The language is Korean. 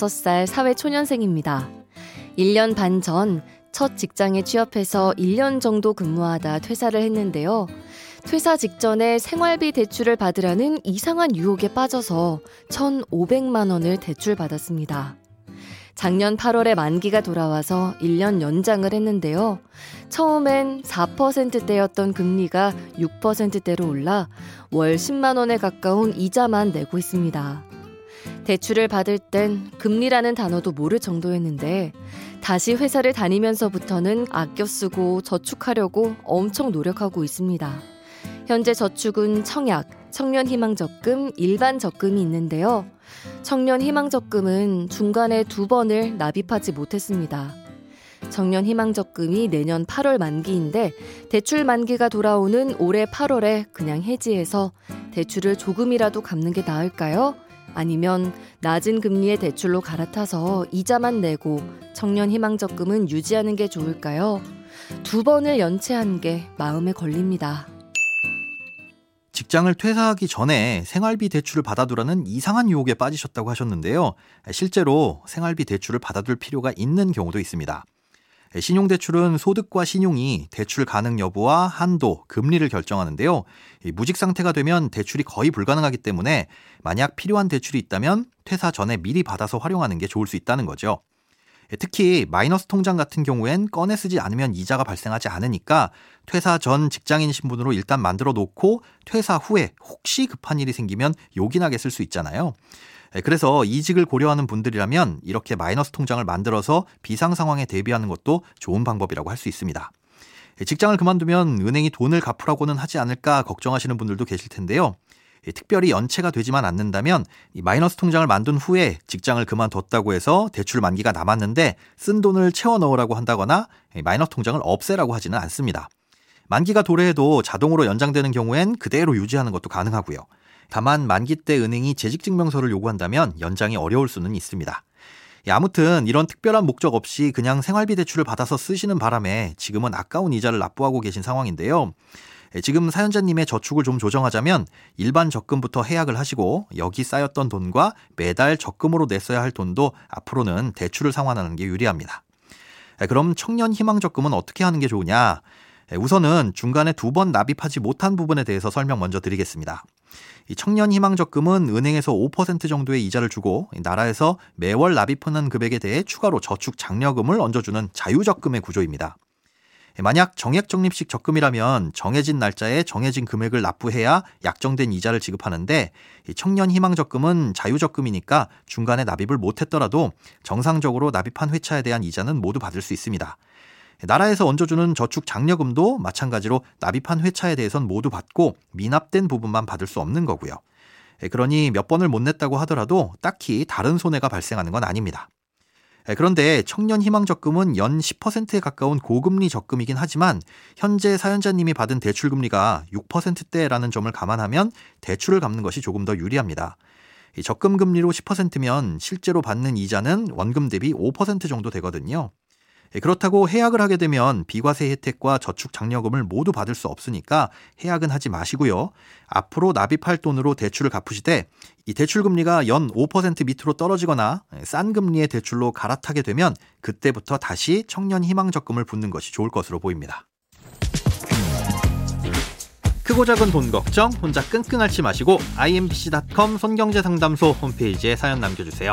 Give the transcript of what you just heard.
26살 사회초년생입니다. 1년 반 전 첫 직장에 취업해서 1년 정도 근무하다 퇴사를 했는데요. 퇴사 직전에 생활비 대출을 받으라는 이상한 유혹에 빠져서 1,500만 원을 대출받았습니다. 작년 8월에 만기가 돌아와서 1년 연장을 했는데요. 처음엔 4%대였던 금리가 6%대로 올라 월 10만 원에 가까운 이자만 내고 있습니다. 대출을 받을 땐 금리라는 단어도 모를 정도였는데 다시 회사를 다니면서부터는 아껴 쓰고 저축하려고 엄청 노력하고 있습니다. 현재 저축은 청약, 청년희망적금, 일반 적금이 있는데요. 청년희망적금은 중간에 2번을 납입하지 못했습니다. 청년희망적금이 내년 8월 만기인데 대출 만기가 돌아오는 올해 8월에 그냥 해지해서 대출을 조금이라도 갚는 게 나을까요? 아니면 낮은 금리의 대출로 갈아타서 이자만 내고 청년희망적금은 유지하는 게 좋을까요? 2번을 연체한 게 마음에 걸립니다. 직장을 퇴사하기 전에 생활비 대출을 받아두라는 이상한 유혹에 빠지셨다고 하셨는데요. 실제로 생활비 대출을 받아둘 필요가 있는 경우도 있습니다. 신용대출은 소득과 신용이 대출 가능 여부와 한도, 금리를 결정하는데요. 무직 상태가 되면 대출이 거의 불가능하기 때문에 만약 필요한 대출이 있다면 퇴사 전에 미리 받아서 활용하는 게 좋을 수 있다는 거죠. 특히 마이너스 통장 같은 경우엔 꺼내 쓰지 않으면 이자가 발생하지 않으니까 퇴사 전 직장인 신분으로 일단 만들어 놓고 퇴사 후에 혹시 급한 일이 생기면 요긴하게 쓸 수 있잖아요. 그래서 이직을 고려하는 분들이라면 이렇게 마이너스 통장을 만들어서 비상 상황에 대비하는 것도 좋은 방법이라고 할 수 있습니다. 직장을 그만두면 은행이 돈을 갚으라고는 하지 않을까 걱정하시는 분들도 계실 텐데요. 특별히 연체가 되지만 않는다면 이 마이너스 통장을 만든 후에 직장을 그만뒀다고 해서 대출 만기가 남았는데 쓴 돈을 채워 넣으라고 한다거나 마이너스 통장을 없애라고 하지는 않습니다. 만기가 도래해도 자동으로 연장되는 경우엔 그대로 유지하는 것도 가능하고요. 다만 만기 때 은행이 재직증명서를 요구한다면 연장이 어려울 수는 있습니다. 아무튼 이런 특별한 목적 없이 그냥 생활비 대출을 받아서 쓰시는 바람에 지금은 아까운 이자를 납부하고 계신 상황인데요. 지금 사연자님의 저축을 좀 조정하자면 일반 적금부터 해약을 하시고 여기 쌓였던 돈과 매달 적금으로 냈어야 할 돈도 앞으로는 대출을 상환하는 게 유리합니다. 그럼 청년 희망적금은 어떻게 하는 게 좋으냐? 우선은 중간에 2번 납입하지 못한 부분에 대해서 설명 먼저 드리겠습니다. 이 청년희망적금은 은행에서 5% 정도의 이자를 주고 나라에서 매월 납입하는 금액에 대해 추가로 저축 장려금을 얹어주는 자유적금의 구조입니다. 만약 정액적립식 적금이라면 정해진 날짜에 정해진 금액을 납부해야 약정된 이자를 지급하는데 청년희망적금은 자유적금이니까 중간에 납입을 못했더라도 정상적으로 납입한 회차에 대한 이자는 모두 받을 수 있습니다. 나라에서 얹어주는 저축 장려금도 마찬가지로 납입한 회차에 대해선 모두 받고 미납된 부분만 받을 수 없는 거고요. 그러니 몇 번을 못 냈다고 하더라도 딱히 다른 손해가 발생하는 건 아닙니다. 그런데 청년희망적금은 연 10%에 가까운 고금리 적금이긴 하지만 현재 사연자님이 받은 대출금리가 6%대라는 점을 감안하면 대출을 갚는 것이 조금 더 유리합니다. 적금금리로 10%면 실제로 받는 이자는 원금 대비 5% 정도 되거든요. 그렇다고 해약을 하게 되면 비과세 혜택과 저축 장려금을 모두 받을 수 없으니까 해약은 하지 마시고요. 앞으로 납입할 돈으로 대출을 갚으시되 이 대출 금리가 연 5% 밑으로 떨어지거나 싼 금리의 대출로 갈아타게 되면 그때부터 다시 청년 희망적금을 붓는 것이 좋을 것으로 보입니다. 크고 작은 돈 걱정 혼자 끙끙 앓지 마시고 imbc.com 손경제상담소 홈페이지에 사연 남겨주세요.